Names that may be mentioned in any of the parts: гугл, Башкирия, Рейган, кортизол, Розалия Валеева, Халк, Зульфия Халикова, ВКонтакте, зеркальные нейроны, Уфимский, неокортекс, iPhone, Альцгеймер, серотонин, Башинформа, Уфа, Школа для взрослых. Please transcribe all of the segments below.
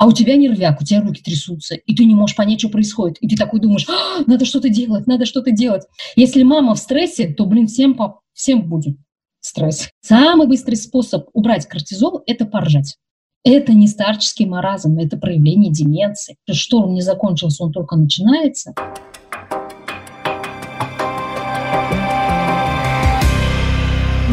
а у тебя нервяк, у тебя руки трясутся, и ты не можешь понять, что происходит. И ты такой думаешь, надо что-то делать, надо что-то делать. Если мама в стрессе, то, блин, всем будет стресс. Самый быстрый способ убрать кортизол – это поржать. Это не старческий маразм, это проявление деменции. Шторм не закончился, он только начинается.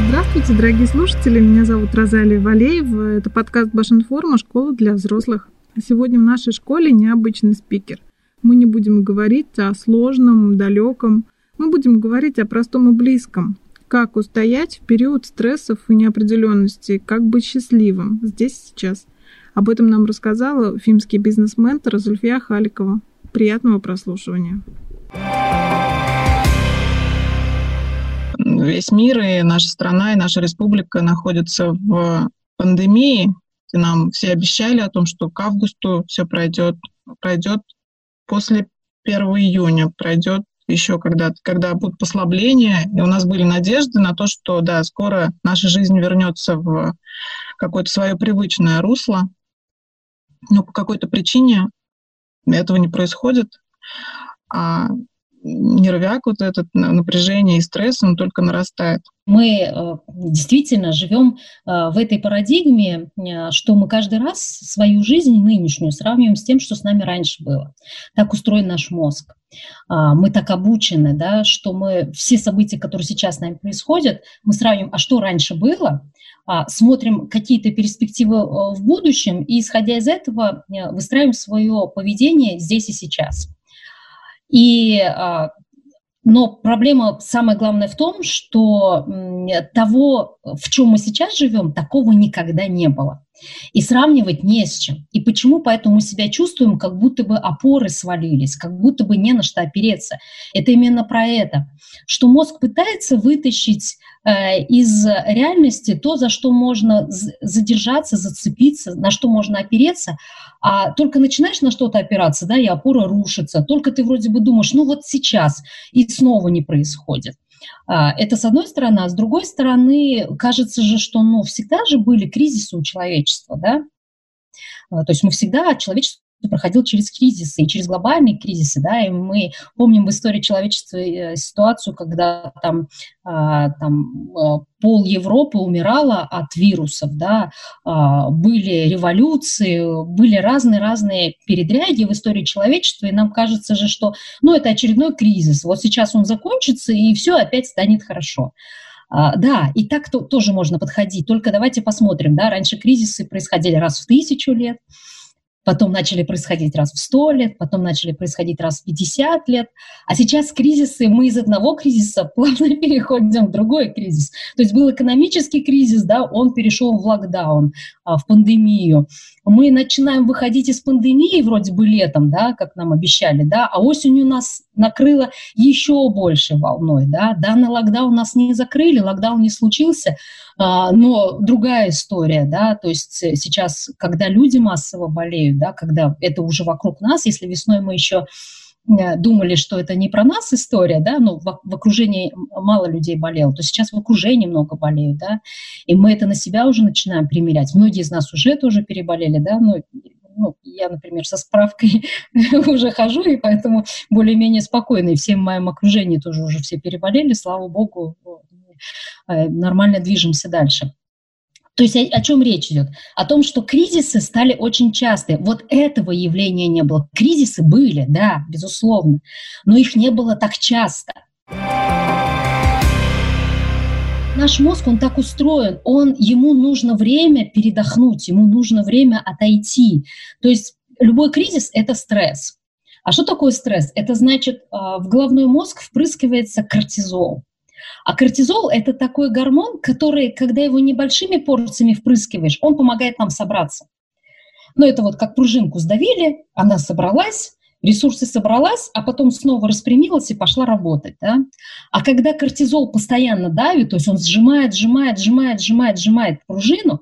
Здравствуйте, дорогие слушатели. Меня зовут Розалия Валеева. Это подкаст «Башинформа. Школа для взрослых». Сегодня в нашей школе необычный спикер. Мы не будем говорить о сложном, далеком. Мы будем говорить о простом и близком. Как устоять в период стрессов и неопределенности, как быть счастливым здесь сейчас. Об этом нам рассказала уфимский бизнес-ментор Зульфия Халикова. Приятного прослушивания. Весь мир и наша страна, и наша республика находятся в пандемии. Нам все обещали о том, что к августу все пройдет после 1 июня, пройдет еще когда-то, когда будут послабления. И у нас были надежды на то, что да, скоро наша жизнь вернется в какое-то свое привычное русло. Но по какой-то причине этого не происходит. А нервяк, вот это напряжение и стресс, он только нарастает. Мы действительно живем в этой парадигме, что мы каждый раз свою жизнь нынешнюю сравниваем с тем, что с нами раньше было. Так устроен наш мозг. Мы так обучены, да, что мы все события, которые сейчас с нами происходят, мы сравним, а что раньше было, смотрим какие-то перспективы в будущем и, исходя из этого, выстраиваем свое поведение здесь и сейчас. Но проблема самая главная в том, что того, в чем мы сейчас живем, такого никогда не было. И сравнивать не с чем. И почему поэтому мы себя чувствуем, как будто бы опоры свалились, как будто бы не на что опереться. Это именно про это, что мозг пытается вытащить из реальности то, за что можно задержаться, зацепиться, на что можно опереться. А только начинаешь на что-то опираться, да, и опора рушится. Только ты вроде бы думаешь, ну вот сейчас, и снова не происходит. Это с одной стороны, а с другой стороны, кажется же, что ну, всегда же были кризисы у человечества, да? То есть мы всегда, человечество проходило через кризисы, и через глобальные кризисы, да, и мы помним в истории человечества ситуацию, когда там пол Европы умирало от вирусов, да, были революции, были разные-разные передряги в истории человечества, и нам кажется же, что, ну, это очередной кризис, вот сейчас он закончится, и все опять станет хорошо. Да, и так тоже можно подходить, только давайте посмотрим, да, раньше кризисы происходили раз в 1000 лет, потом начали происходить раз в 100 лет, потом начали происходить раз в 50 лет. А сейчас кризисы, мы из одного кризиса плавно переходим в другой кризис. То есть был экономический кризис, да, он перешел в локдаун, в пандемию. Мы начинаем выходить из пандемии вроде бы летом, да, как нам обещали, да, а осенью нас накрыло еще большей волной. Да. Данный локдаун нас не закрыли, локдаун не случился, но другая история, да, то есть сейчас, когда люди массово болеют, да, когда это уже вокруг нас, если весной мы еще думали, что это не про нас история, да, но в окружении мало людей болело, то сейчас в окружении много болеют, да, и мы это на себя уже начинаем примерять. Многие из нас уже тоже переболели, да, ну, я, например, со справкой уже хожу, и поэтому более-менее спокойно. И все в моем окружении тоже уже все переболели, слава богу, нормально движемся дальше. То есть о чем речь идет? О том, что кризисы стали очень частые. Вот этого явления не было. Кризисы были, да, безусловно, но их не было так часто. Наш мозг, он так устроен, ему нужно время передохнуть, ему нужно время отойти. То есть любой кризис – это стресс. А что такое стресс? Это значит, в головной мозг впрыскивается кортизол. А кортизол – это такой гормон, который, когда его небольшими порциями впрыскиваешь, он помогает нам собраться. Но это вот как пружинку сдавили, она собралась, ресурсы собралась, а потом снова распрямилась и пошла работать. Да? А когда кортизол постоянно давит, то есть он сжимает пружину,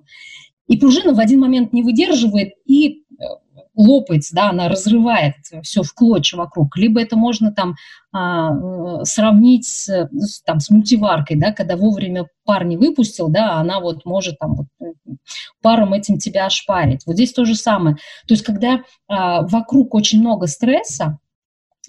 и пружина в один момент не выдерживает и лопается, да, она разрывает все в клочья вокруг. Либо это можно там сравнить с мультиваркой, да, когда вовремя пар не выпустил, да, она вот может там паром этим тебя ошпарить. Вот здесь то же самое. То есть когда вокруг очень много стресса,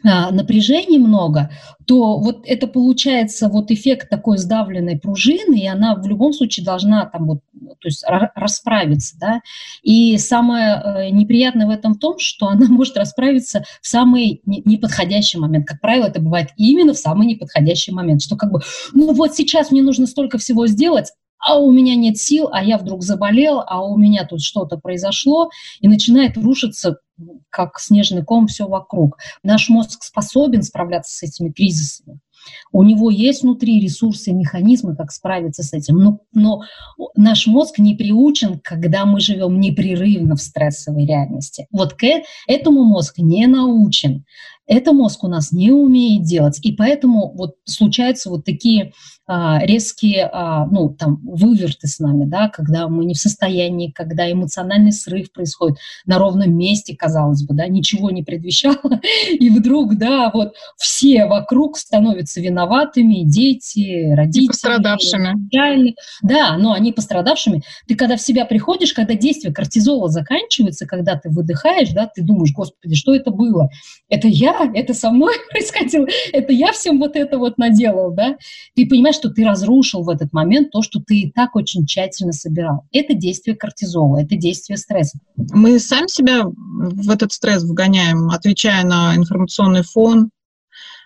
напряжений много, то вот это получается вот эффект такой сдавленной пружины, и она в любом случае должна там вот, то есть расправиться, да. И самое неприятное в этом в том, что она может расправиться в самый неподходящий момент. Как правило, это бывает именно в самый неподходящий момент, что как бы, ну вот сейчас мне нужно столько всего сделать, а у меня нет сил, а я вдруг заболел, а у меня тут что-то произошло, и начинает рушиться, как снежный ком, все вокруг. Наш мозг способен справляться с этими кризисами. У него есть внутри ресурсы и механизмы, как справиться с этим. Но наш мозг не приучен, когда мы живем непрерывно в стрессовой реальности. Вот к этому мозг не научен. Это мозг у нас не умеет делать. И поэтому вот случаются вот такие резкие выверты с нами, да, когда мы не в состоянии, когда эмоциональный срыв происходит на ровном месте, казалось бы, да, ничего не предвещало, и вдруг, да, вот все вокруг становятся виноватыми, дети, родители. Пострадавшими. Да, но они пострадавшими. Ты когда в себя приходишь, когда действие кортизола заканчивается, когда ты выдыхаешь, да, ты думаешь, господи, что это было? Это я? Это со мной происходило? Это я всем вот это вот наделал, да? Ты понимаешь, что ты разрушил в этот момент то, что ты и так очень тщательно собирал. Это действие кортизола, это действие стресса. Мы сами себя в этот стресс вгоняем, отвечая на информационный фон,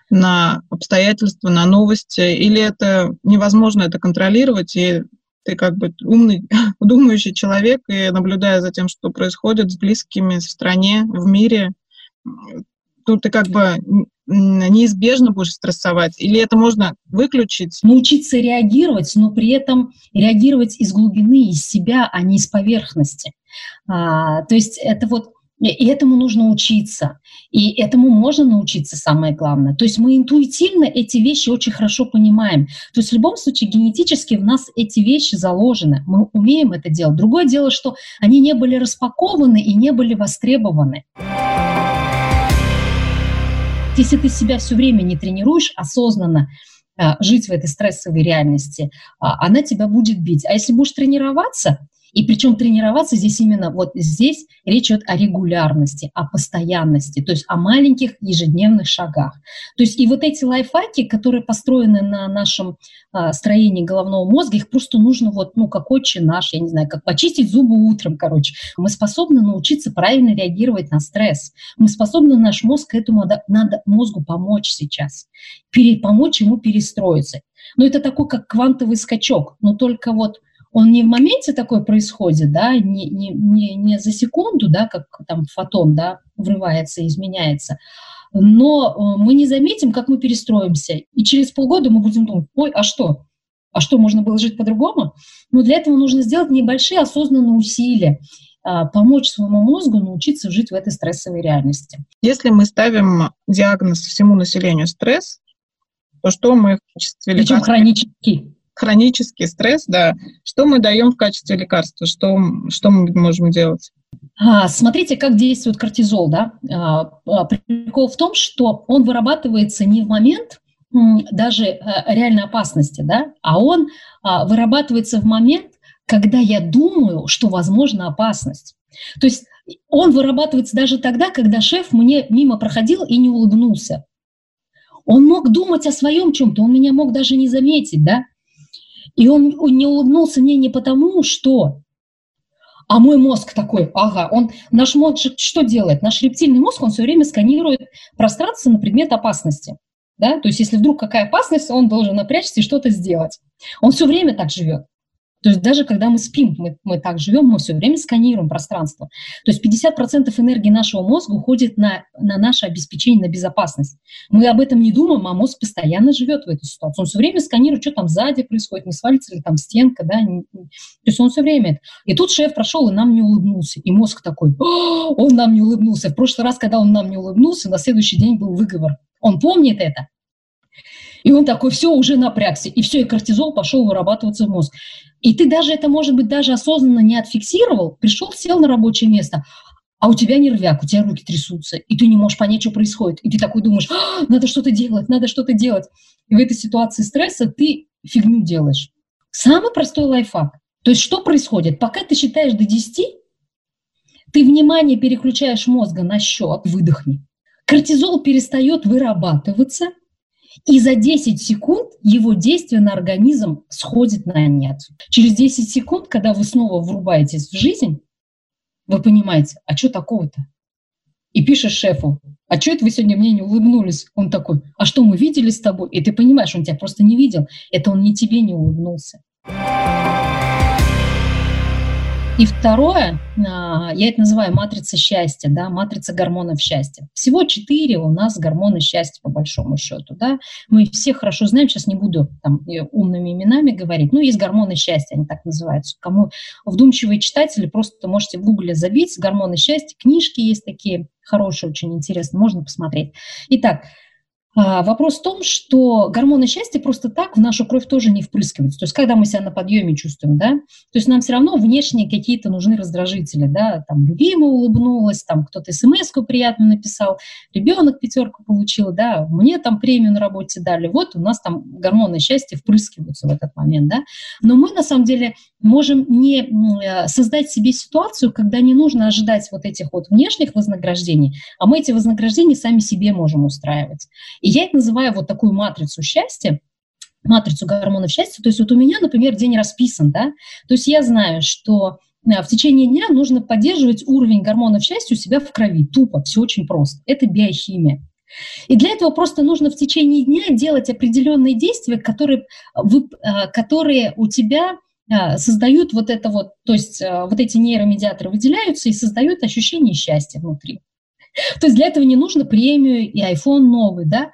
на обстоятельства, на новости. Или это невозможно это контролировать, и ты как бы умный, думающий человек, и наблюдая за тем, что происходит с близкими, в стране, в мире, тут ты как бы неизбежно будешь стрессовать, или это можно выключить? Научиться реагировать, но при этом реагировать из глубины, из себя, а не из поверхности. То есть это вот, и этому нужно учиться, и этому можно научиться, самое главное. То есть мы интуитивно эти вещи очень хорошо понимаем. То есть в любом случае генетически в нас эти вещи заложены, мы умеем это делать. Другое дело, что они не были распакованы и не были востребованы. Если ты себя все время не тренируешь осознанно жить в этой стрессовой реальности, она тебя будет бить. А если будешь тренироваться, и причем тренироваться здесь именно вот здесь речь идет о регулярности, о постоянности, то есть о маленьких ежедневных шагах. То есть и вот эти лайфхаки, которые построены на нашем строении головного мозга, их просто нужно вот, ну, как отче наш, я не знаю, как почистить зубы утром, короче. Мы способны научиться правильно реагировать на стресс. Мы способны, наш мозг, этому надо мозгу помочь сейчас, помочь ему перестроиться. Но это такой, как квантовый скачок, но только вот он не в моменте такой происходит, да, не за секунду, да, как там фотон, да, врывается и изменяется, но мы не заметим, как мы перестроимся. И через полгода мы будем думать, ой, а что? А что, можно было жить по-другому? Но для этого нужно сделать небольшие осознанные усилия, помочь своему мозгу научиться жить в этой стрессовой реальности. Если мы ставим диагноз всему населению стресс, то что мы в качестве лекарства... Причем хронический. Хронический стресс, да. Что мы даем в качестве лекарства? Что мы можем делать? Смотрите, как действует кортизол, да. Прикол в том, что он вырабатывается не в момент даже реальной опасности, да, а он вырабатывается в момент, когда я думаю, что возможна опасность. То есть он вырабатывается даже тогда, когда шеф мне мимо проходил и не улыбнулся. Он мог думать о своем чем-то, он меня мог даже не заметить, да. И он не улыбнулся мне не потому, что... А мой мозг такой, ага, наш мозг что делает? Наш рептильный мозг, он все время сканирует пространство на предмет опасности. Да? То есть если вдруг какая опасность, он должен напрячься и что-то сделать. Он все время так живет. То есть даже когда мы спим, мы так живем, мы все время сканируем пространство. То есть 50% энергии нашего мозга уходит на наше обеспечение, на безопасность. Мы об этом не думаем, а мозг постоянно живет в этой ситуации. Он все время сканирует, что там сзади происходит, не свалится ли там стенка, да. То есть он все время это. И тут шеф прошел и нам не улыбнулся. И мозг такой, он нам не улыбнулся. В прошлый раз, когда он нам не улыбнулся, на следующий день был выговор. Он помнит это. И он такой, все, уже напрягся. И все, и кортизол пошел вырабатываться в мозг. И ты даже это, может быть, даже осознанно не отфиксировал, пришел, сел на рабочее место, а у тебя нервяк, у тебя руки трясутся, и ты не можешь понять, что происходит. И ты такой думаешь, надо что-то делать, надо что-то делать. И в этой ситуации стресса ты фигню делаешь. Самый простой лайфхак. То есть что происходит? Пока ты считаешь до 10, ты внимание переключаешь мозга на счет, выдохни. Кортизол перестает вырабатываться, и за 10 секунд его действие на организм сходит на нет. Через 10 секунд, когда вы снова врубаетесь в жизнь, вы понимаете, а что такого-то? И пишешь шефу, а что это вы сегодня мне не улыбнулись? Он такой, а что, мы виделись с тобой? И ты понимаешь, он тебя просто не видел. Это он не тебе не улыбнулся. И второе, я это называю матрица счастья, да, матрица гормонов счастья. Всего 4 у нас гормона счастья, по большому счету. Да. Мы все хорошо знаем, сейчас не буду там умными именами говорить, но есть гормоны счастья, они так называются. Кому вдумчивые читатели, просто можете в гугле забить гормоны счастья, книжки есть такие хорошие, очень интересные, можно посмотреть. Итак, вопрос в том, что гормоны счастья просто так в нашу кровь тоже не впрыскиваются. То есть когда мы себя на подъеме чувствуем, да, то есть нам все равно внешние какие-то нужны раздражители, да, там любимая улыбнулась, там кто-то смс-ку приятно написал, ребенок 5 получил, да, мне там премию на работе дали, вот у нас там гормоны счастья впрыскиваются в этот момент, да. Но мы на самом деле можем не создать себе ситуацию, когда не нужно ожидать вот этих вот внешних вознаграждений, а мы эти вознаграждения сами себе можем устраивать. И я это называю вот такую матрицу счастья, матрицу гормонов счастья. То есть вот у меня, например, день расписан, да, то есть я знаю, что в течение дня нужно поддерживать уровень гормонов счастья у себя в крови. Тупо, все очень просто. Это биохимия. И для этого просто нужно в течение дня делать определенные действия, которые у тебя создают вот это вот, то есть вот эти нейромедиаторы выделяются и создают ощущение счастья внутри. То есть для этого не нужно премию и iPhone новый, да,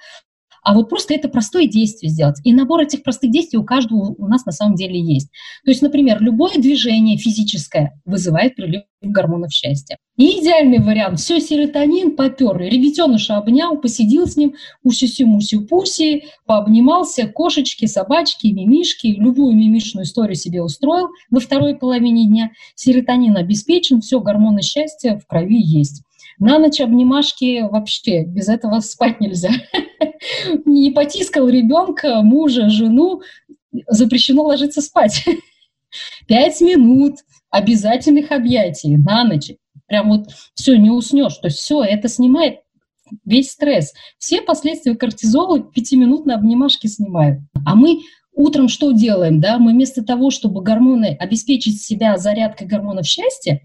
а вот просто это простое действие сделать. И набор этих простых действий у каждого у нас на самом деле есть. То есть, например, любое движение физическое вызывает прилив гормонов счастья. И идеальный вариант. Все, серотонин попер. Ребятеныша обнял, посидел с ним, усю-мусю-пуси, пообнимался, кошечки, собачки, мимишки, любую мимишную историю себе устроил во второй половине дня. Серотонин обеспечен, все, гормоны счастья в крови есть. На ночь обнимашки вообще, без этого спать нельзя. Не потискал ребенка, мужа, жену, запрещено ложиться спать. 5 минут обязательных объятий на ночь. Прям вот все, не уснешь. То есть все, это снимает весь стресс. Все последствия кортизола 5-минутные обнимашки снимают. А мы утром что делаем? Да? Мы вместо того, чтобы гормоны обеспечить себя зарядкой гормонов счастья,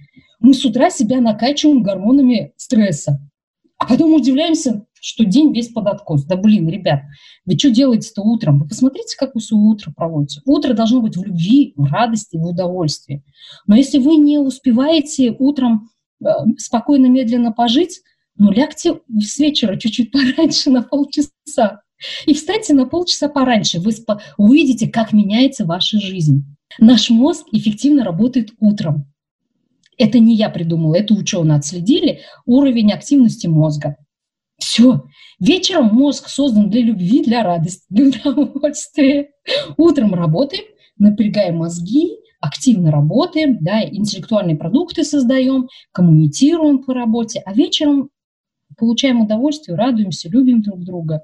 мы с утра себя накачиваем гормонами стресса. А потом удивляемся, что день весь под откос. Да блин, ребят, вы что делаете-то утром? Вы посмотрите, как вы свое утро проводите. Утро должно быть в любви, в радости, в удовольствии. Но если вы не успеваете утром спокойно, медленно пожить, ну лягте с вечера чуть-чуть пораньше на полчаса. И встаньте на полчаса пораньше. Вы увидите, как меняется ваша жизнь. Наш мозг эффективно работает утром. Это не я придумала, это ученые отследили, уровень активности мозга. Все. Вечером мозг создан для любви, для радости, для удовольствия. Утром работаем, напрягаем мозги, активно работаем, да, интеллектуальные продукты создаем, коммуницируем по работе, а вечером получаем удовольствие, радуемся, любим друг друга,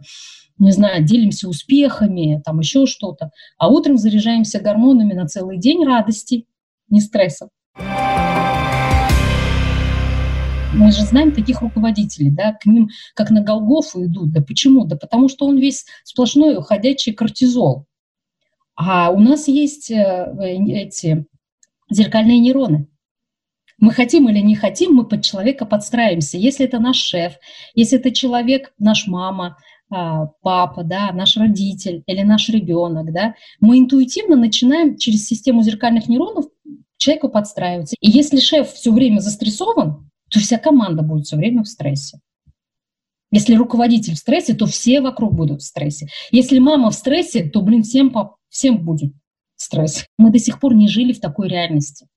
не знаю, делимся успехами, там еще что-то. А утром заряжаемся гормонами на целый день радости, не стресса. Мы же знаем таких руководителей, да, к ним как на Голгофу идут. Да почему? Да потому что он весь сплошной ходячий кортизол. А у нас есть эти зеркальные нейроны. Мы хотим или не хотим, мы под человека подстраиваемся. Если это наш шеф, если это человек, наша мама, папа, да, наш родитель или наш ребенок, да, мы интуитивно начинаем через систему зеркальных нейронов человеку подстраиваться. И если шеф все время застрессован, то вся команда будет все время в стрессе. Если руководитель в стрессе, то все вокруг будут в стрессе. Если мама в стрессе, то, блин, всем будет стресс. Мы до сих пор не жили в такой реальности.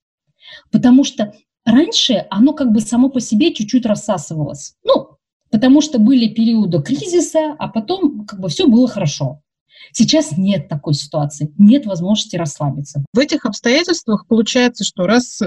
Потому что раньше оно как бы само по себе чуть-чуть рассасывалось. Ну, потому что были периоды кризиса, а потом как бы все было хорошо. Сейчас нет такой ситуации, нет возможности расслабиться. В этих обстоятельствах получается, что раз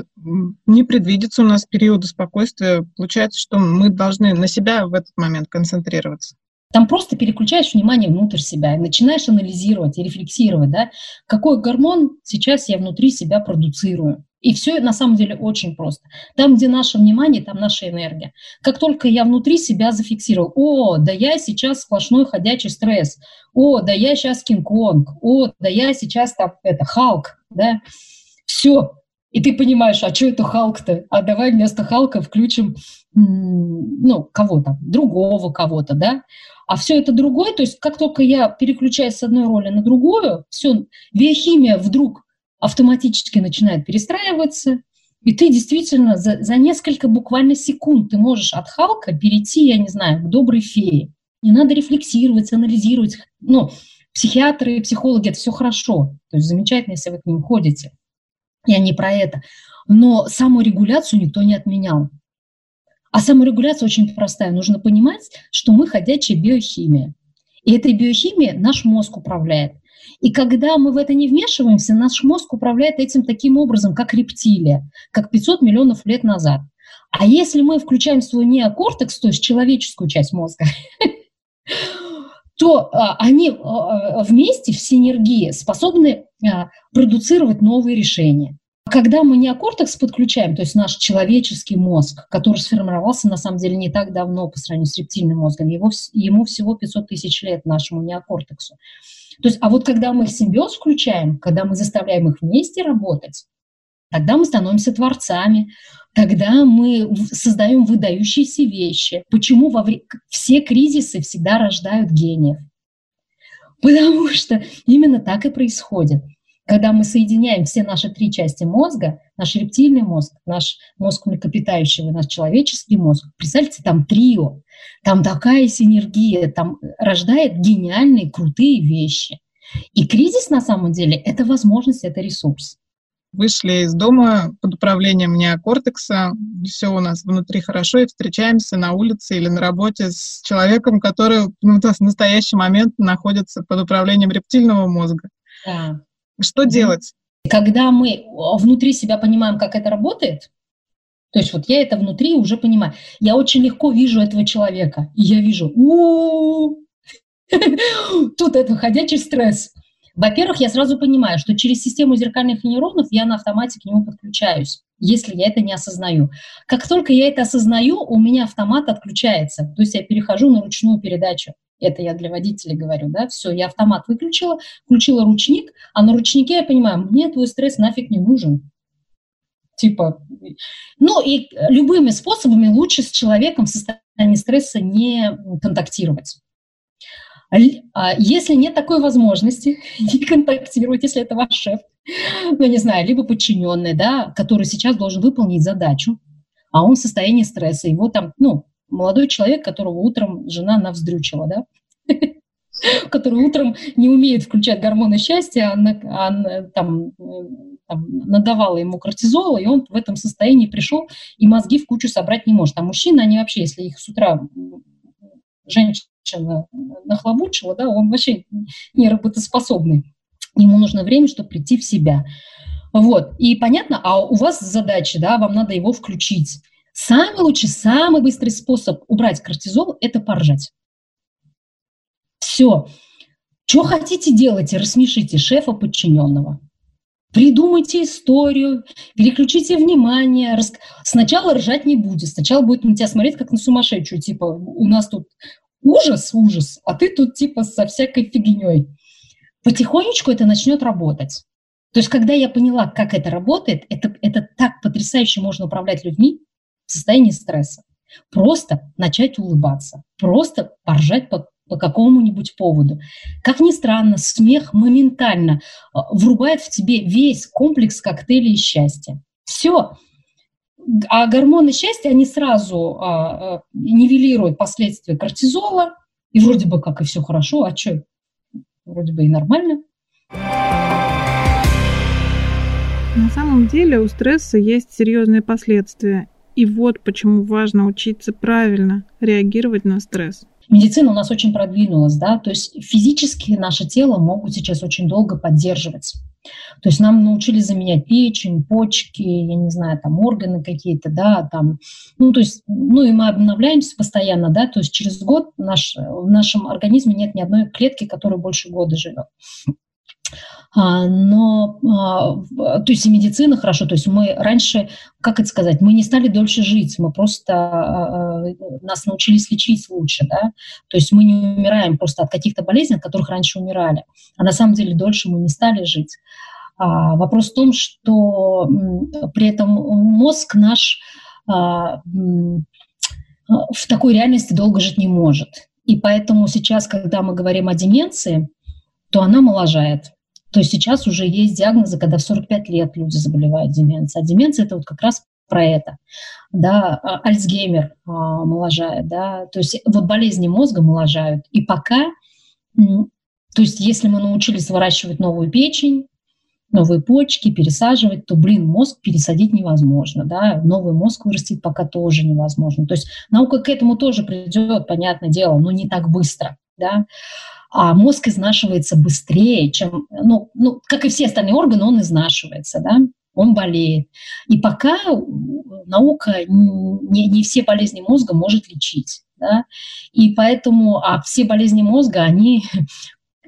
не предвидится у нас периода спокойствия, получается, что мы должны на себя в этот момент концентрироваться. Там просто переключаешь внимание внутрь себя и начинаешь анализировать и рефлексировать, да, какой гормон сейчас я внутри себя продуцирую. И все на самом деле очень просто. Там, где наше внимание, там наша энергия. Как только я внутри себя зафиксировал, о, да я сейчас сплошной ходячий стресс, о, да я сейчас Кинг-Конг, о, да я сейчас там, это, Халк, да, все. И ты понимаешь, а что это Халк-то? А давай вместо Халка включим, ну, кого-то, другого кого-то, да. А все это другое, то есть как только я переключаюсь с одной роли на другую, все, биохимия вдруг автоматически начинает перестраиваться, и ты действительно за несколько буквально секунд ты можешь от Халка перейти, я не знаю, к доброй фее. Не надо рефлексировать, анализировать. Ну, психиатры и психологи — это все хорошо, то есть замечательно, если вы к ним ходите. Я не про это. Но саморегуляцию никто не отменял. А саморегуляция очень простая. Нужно понимать, что мы ходячая биохимия. И этой биохимией наш мозг управляет. И когда мы в это не вмешиваемся, наш мозг управляет этим таким образом, как рептилия, как 500 миллионов лет назад. А если мы включаем свой неокортекс, то есть человеческую часть мозга, то они вместе в синергии способны продуцировать новые решения. Когда мы неокортекс подключаем, то есть наш человеческий мозг, который сформировался на самом деле не так давно по сравнению с рептильным мозгом, ему всего 500 тысяч лет, нашему неокортексу. То есть, а вот когда мы их симбиоз включаем, когда мы заставляем их вместе работать, тогда мы становимся творцами, тогда мы создаем выдающиеся вещи. Почему все кризисы всегда рождают гениев? Потому что именно так и происходит. Когда мы соединяем все наши три части мозга, наш рептильный мозг, наш мозг млекопитающего, наш человеческий мозг, представьте, там трио, там такая синергия, там рождает гениальные, крутые вещи. И кризис, на самом деле, это возможность, это ресурс. Вышли из дома под управлением неокортекса, все у нас внутри хорошо, и встречаемся на улице или на работе с человеком, который в настоящий момент находится под управлением рептильного мозга. Да. Что делать? Когда мы внутри себя понимаем, как это работает, то есть вот я это внутри уже понимаю, я очень легко вижу этого человека, и я вижу, тут это ходячий стресс. Во-первых, я сразу понимаю, что через систему зеркальных нейронов я на автомате к нему подключаюсь, если я это не осознаю. Как только я это осознаю, у меня автомат отключается, то есть я перехожу на ручную передачу. Это я для водителей говорю, да, все, я автомат выключила, включила ручник, а на ручнике я понимаю, мне твой стресс нафиг не нужен. Типа, ну и любыми способами лучше с человеком в состоянии стресса не контактировать. Если нет такой возможности, не контактировать, если это ваш шеф, ну не знаю, либо подчиненный, да, который сейчас должен выполнить задачу, а он в состоянии стресса, его там, ну, молодой человек, которого утром жена навздрючила, да? Который утром не умеет включать гормоны счастья, она там надавала ему кортизола, и он в этом состоянии пришел, и мозги в кучу собрать не может. А мужчины, они вообще, если их с утра женщина нахлобучила, да, он вообще не работоспособный. Ему нужно время, чтобы прийти в себя. Вот. И понятно, а у вас задача, да, вам надо его включить. Самый лучший, самый быстрый способ убрать кортизол – это поржать. Все. Что хотите, делайте, рассмешите шефа подчиненного. Придумайте историю, переключите внимание. Сначала ржать не будет, сначала будет на тебя смотреть как на сумасшедшую, типа у нас тут ужас, а ты тут типа со всякой фигней. Потихонечку это начнет работать. То есть когда я поняла, как это работает, это так потрясающе можно управлять людьми, в состоянии стресса. Просто начать улыбаться, просто поржать по какому-нибудь поводу. Как ни странно, смех моментально врубает в тебе весь комплекс коктейлей счастья. Все. А гормоны счастья, они сразу нивелируют последствия кортизола, и вроде бы как и все хорошо, а что, вроде бы и нормально. На самом деле у стресса есть серьезные последствия. И вот почему важно учиться правильно реагировать на стресс. медицина у нас очень продвинулась, да, то есть физически наше тело могут сейчас очень долго поддерживать. То есть нам научили заменять печень, почки, я не знаю, там органы какие-то, да, там, ну, то есть, ну, и мы обновляемся постоянно, да, то есть через год в нашем организме нет ни одной клетки, которая больше года живет. Но, то есть и медицина хорошо, то есть мы раньше, как это сказать, мы не стали дольше жить, мы просто, нас научились лечить лучше, да, то есть мы не умираем просто от каких-то болезней, от которых раньше умирали, а на самом деле дольше мы не стали жить. Вопрос в том, что при этом мозг наш в такой реальности долго жить не может, и поэтому сейчас, когда мы говорим о деменции, то она моложает. То есть сейчас уже есть диагнозы, когда в 45 лет люди заболевают деменцией. А деменция – это вот как раз про это. Да? Альцгеймер моложает. Да? То есть вот болезни мозга моложают. И пока, то есть если мы научились выращивать новую печень, новые почки, пересаживать, то, блин, мозг пересадить невозможно. Да? Новый мозг вырастить пока тоже невозможно. То есть наука к этому тоже придет, понятное дело, но не так быстро. Да? А мозг изнашивается быстрее, чем, ну, как и все остальные органы, он изнашивается, да, он болеет. И пока наука не все болезни мозга может лечить, да, и поэтому все болезни мозга, они,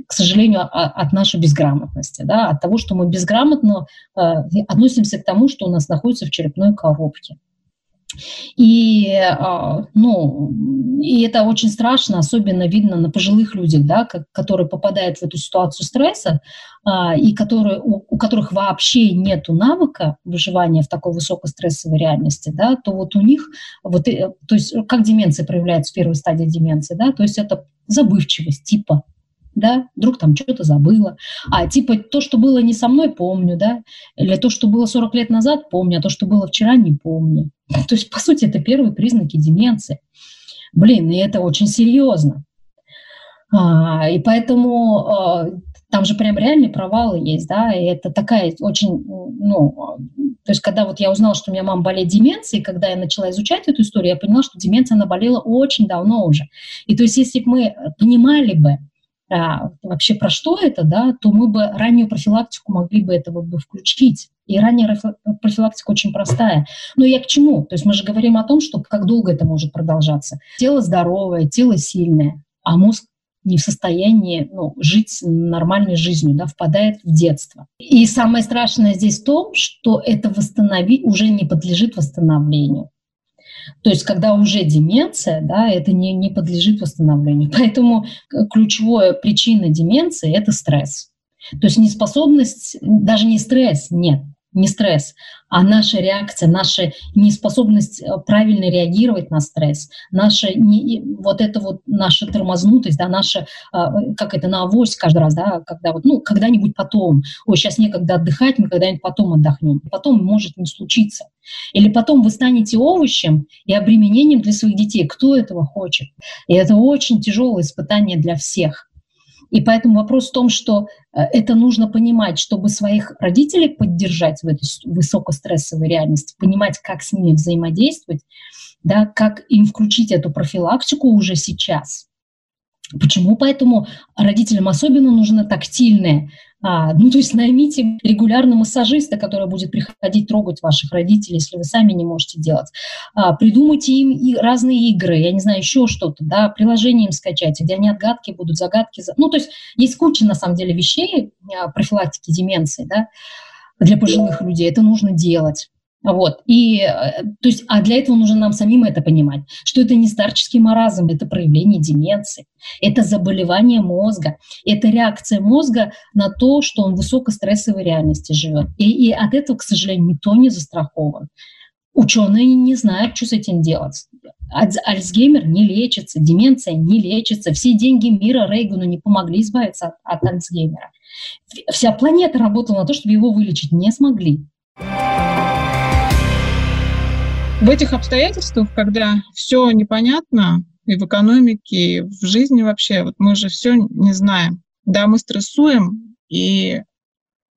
к сожалению, от нашей безграмотности, да, от того, что мы безграмотно относимся к тому, что у нас находится в черепной коробке. И это очень страшно, особенно видно на пожилых людях, да, которые попадают в эту ситуацию стресса, и которые, у которых вообще нет навыка выживания в такой высокострессовой реальности, да, то вот у них, вот, то есть как деменция проявляется в первой стадии деменции, да, то есть это забывчивость типа. Да, вдруг там что-то забыла, типа то, что было не со мной, помню, да, или то, что было 40 лет назад, помню, а то, что было вчера, не помню. То есть, по сути, это первые признаки деменции. Блин, и это очень серьезно. И поэтому там же прям реальные провалы есть, да, и это такая очень, ну, то есть, когда вот я узнала, что у меня мама болеет деменцией, когда я начала изучать эту историю, я поняла, что деменция, она болела очень давно уже. И то есть, если бы мы понимали бы, вообще про что это, да, то мы бы раннюю профилактику могли бы этого бы включить. И ранняя профилактика очень простая. Но я к чему? То есть мы же говорим о том, что как долго это может продолжаться. Тело здоровое, тело сильное, а мозг не в состоянии, ну, жить нормальной жизнью, да, впадает в детство. И самое страшное здесь в том, что это уже не подлежит восстановлению. То есть, когда уже деменция, да, это не подлежит восстановлению. Поэтому ключевая причина деменции – это стресс. То есть неспособность, даже не стресс, нет, не стресс, а наша реакция, наша неспособность правильно реагировать на стресс, наша наша тормознутость, да, наша, как это, на авось каждый раз, да, когда вот, ну, когда-нибудь потом, ой, сейчас некогда отдыхать, мы когда-нибудь потом отдохнем, потом может не случиться. Или потом вы станете овощем и обременением для своих детей. Кто этого хочет? И это очень тяжелое испытание для всех. И поэтому вопрос в том, что это нужно понимать, чтобы своих родителей поддержать в этой высокострессовой реальности, понимать, как с ними взаимодействовать, да, как им включить эту профилактику уже сейчас. Почему? Поэтому родителям особенно нужно тактильное. Ну, то есть наймите регулярно массажиста, который будет приходить трогать ваших родителей, если вы сами не можете делать. Придумайте им и разные игры, я не знаю, еще что-то, да, приложение им скачайте, где они отгадки будут, загадки. Ну, то есть есть куча, на самом деле, вещей профилактики деменции, да, для пожилых людей. Это нужно делать. Вот. И, то есть, для этого нужно нам самим это понимать, что это не старческий маразм, это проявление деменции, это заболевание мозга, это реакция мозга на то, что он в высокострессовой реальности живет. И от этого, к сожалению, никто не застрахован. Ученые не знают, что с этим делать. Альцгеймер не лечится, деменция не лечится. Все деньги мира Рейгану не помогли избавиться от Альцгеймера. Вся планета работала на то, чтобы его вылечить. Не смогли. В этих обстоятельствах, когда все непонятно и в экономике, и в жизни вообще, вот мы же все не знаем. Да, мы стрессуем, и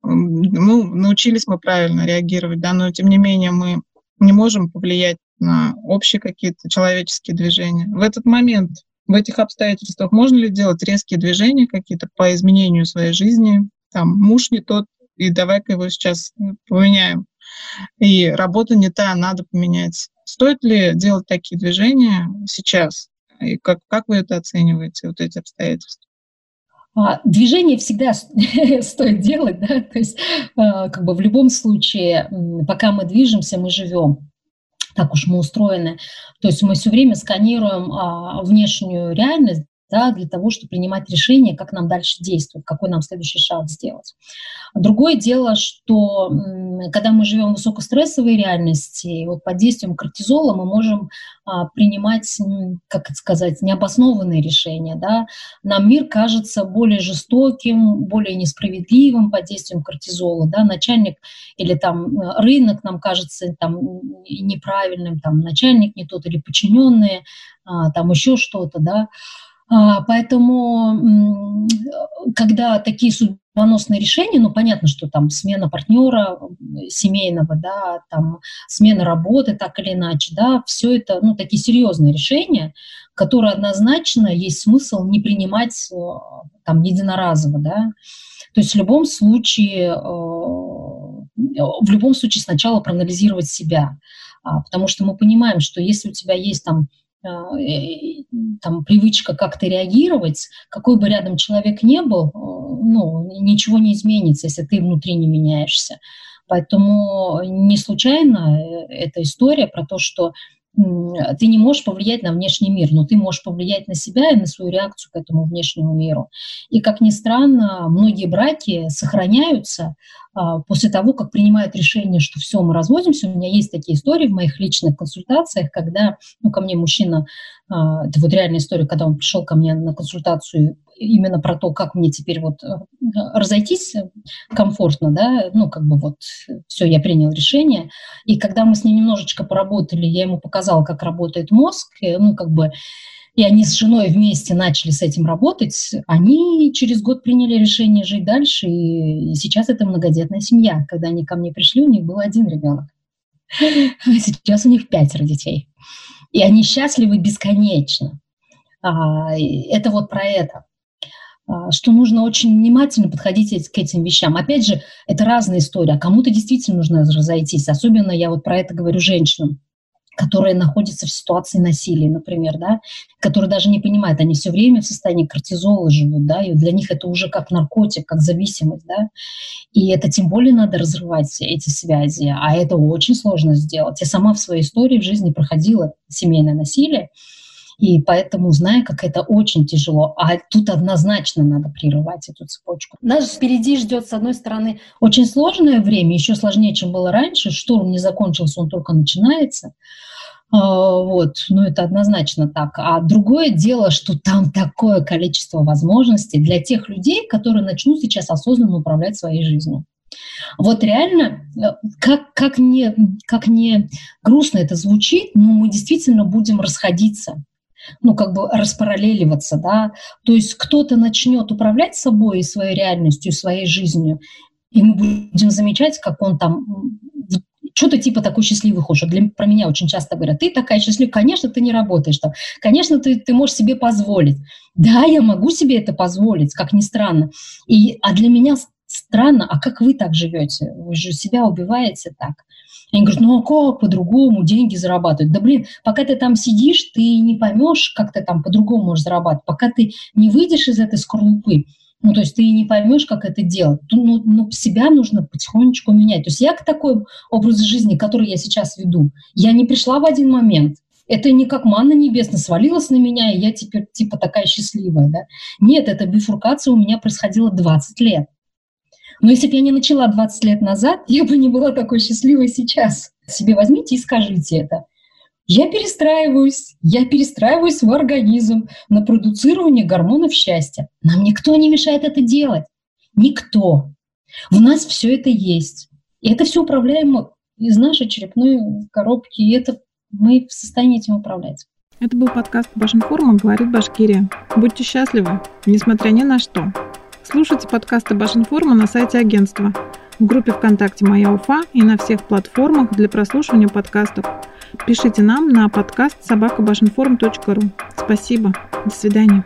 научились мы правильно реагировать, да, но тем не менее мы не можем повлиять на общие какие-то человеческие движения. В этот момент в этих обстоятельствах? Можно ли делать резкие движения какие-то по изменению своей жизни? Там муж не тот, и давай-ка его сейчас поменяем. И работа не та, надо поменять. Стоит ли делать такие движения сейчас? И как вы это оцениваете, вот эти обстоятельства? Движение всегда стоит делать, да, то есть как бы в любом случае, пока мы движемся, мы живем. Так уж мы устроены. То есть мы все время сканируем внешнюю реальность, да, для того, чтобы принимать решение, как нам дальше действовать, какой нам следующий шаг сделать. Другое дело, что когда мы живем в высокострессовой реальности, вот под действием кортизола мы можем принимать, как это сказать, необоснованные решения. Да? Нам мир кажется более жестоким, более несправедливым под действием кортизола. Да? Начальник или там рынок нам кажется там неправильным, там начальник не тот или подчиненные, там еще что-то, да. Поэтому, когда такие судьбоносные решения, ну, понятно, что там смена партнера семейного, да, там смена работы так или иначе, да, все это, ну, такие серьезные решения, которые однозначно есть смысл не принимать там единоразово, да. То есть в любом случае сначала проанализировать себя, потому что мы понимаем, что если у тебя есть там привычка как-то реагировать, какой бы рядом человек ни был, ну, ничего не изменится, если ты внутри не меняешься. Поэтому не случайно эта история про то, что ты не можешь повлиять на внешний мир, но ты можешь повлиять на себя и на свою реакцию к этому внешнему миру. И, как ни странно, многие браки сохраняются после того, как принимают решение, что все, мы разводимся. У меня есть такие истории в моих личных консультациях, когда ко мне мужчина, это вот реальная история, когда он пришел ко мне на консультацию именно про то, как мне теперь вот разойтись комфортно, да, ну как бы вот все, я принял решение. И когда мы с ним немножечко поработали, я ему показала, как работает мозг, ну как бы, и они с женой вместе начали с этим работать, они через год приняли решение жить дальше, и сейчас это многодетная семья. Когда они ко мне пришли, у них был один ребенок, а сейчас у них 5 детей. И они счастливы бесконечно. Это вот про это, что нужно очень внимательно подходить к этим вещам. Опять же, это разная история. Кому-то действительно нужно разойтись. Особенно я вот про это говорю женщинам, которые находятся в ситуации насилия, например, да, которые даже не понимают, они все время в состоянии кортизола живут, да, и для них это уже как наркотик, как зависимость, да, и это тем более надо разрывать эти связи, а это очень сложно сделать. Я сама в своей истории в жизни проходила семейное насилие, и поэтому знаю, как это очень тяжело. А тут однозначно надо прерывать эту цепочку. Нас впереди ждет, с одной стороны, очень сложное время, еще сложнее, чем было раньше. Шторм не закончился, он только начинается. Вот, ну это однозначно так. А другое дело, что там такое количество возможностей для тех людей, которые начнут сейчас осознанно управлять своей жизнью. Вот реально, как не грустно это звучит, но мы действительно будем расходиться. Ну, как бы распараллеливаться, да, то есть кто-то начнет управлять собой и своей реальностью, и своей жизнью, и мы будем замечать, как он там что-то типа такой счастливый хочет. Про меня очень часто говорят: ты такая счастливая, конечно, ты не работаешь там, конечно, ты можешь себе позволить. Да, я могу себе это позволить, как ни странно. А для меня странно, а как вы так живете? Вы же себя убиваете так. Они говорят: ну а как по-другому деньги зарабатывать? Да блин, пока ты там сидишь, ты не поймешь, как ты там по-другому можешь зарабатывать. Пока ты не выйдешь из этой скорлупы, ну то есть ты не поймешь, как это делать. Ну себя нужно потихонечку менять. То есть я к такому образу жизни, который я сейчас веду, я не пришла в один момент. Это не как манна небесная свалилась на меня, и я теперь типа такая счастливая, да? Нет, эта бифуркация у меня происходила 20 лет. Но если бы я не начала 20 лет назад, я бы не была такой счастливой сейчас. Себе возьмите и скажите это. Я перестраиваюсь свой организм на продуцирование гормонов счастья. Нам никто не мешает это делать. Никто. У нас все это есть. И это все управляемо из нашей черепной коробки. И это мы в состоянии этим управлять. Это был подкаст «Башинформа. Говорит Башкирия». Будьте счастливы, несмотря ни на что. Слушайте подкасты Башинформа на сайте агентства, в группе ВКонтакте «Моя Уфа» и на всех платформах для прослушивания подкастов. Пишите нам на подкаст @башинформ.ру. Спасибо. До свидания.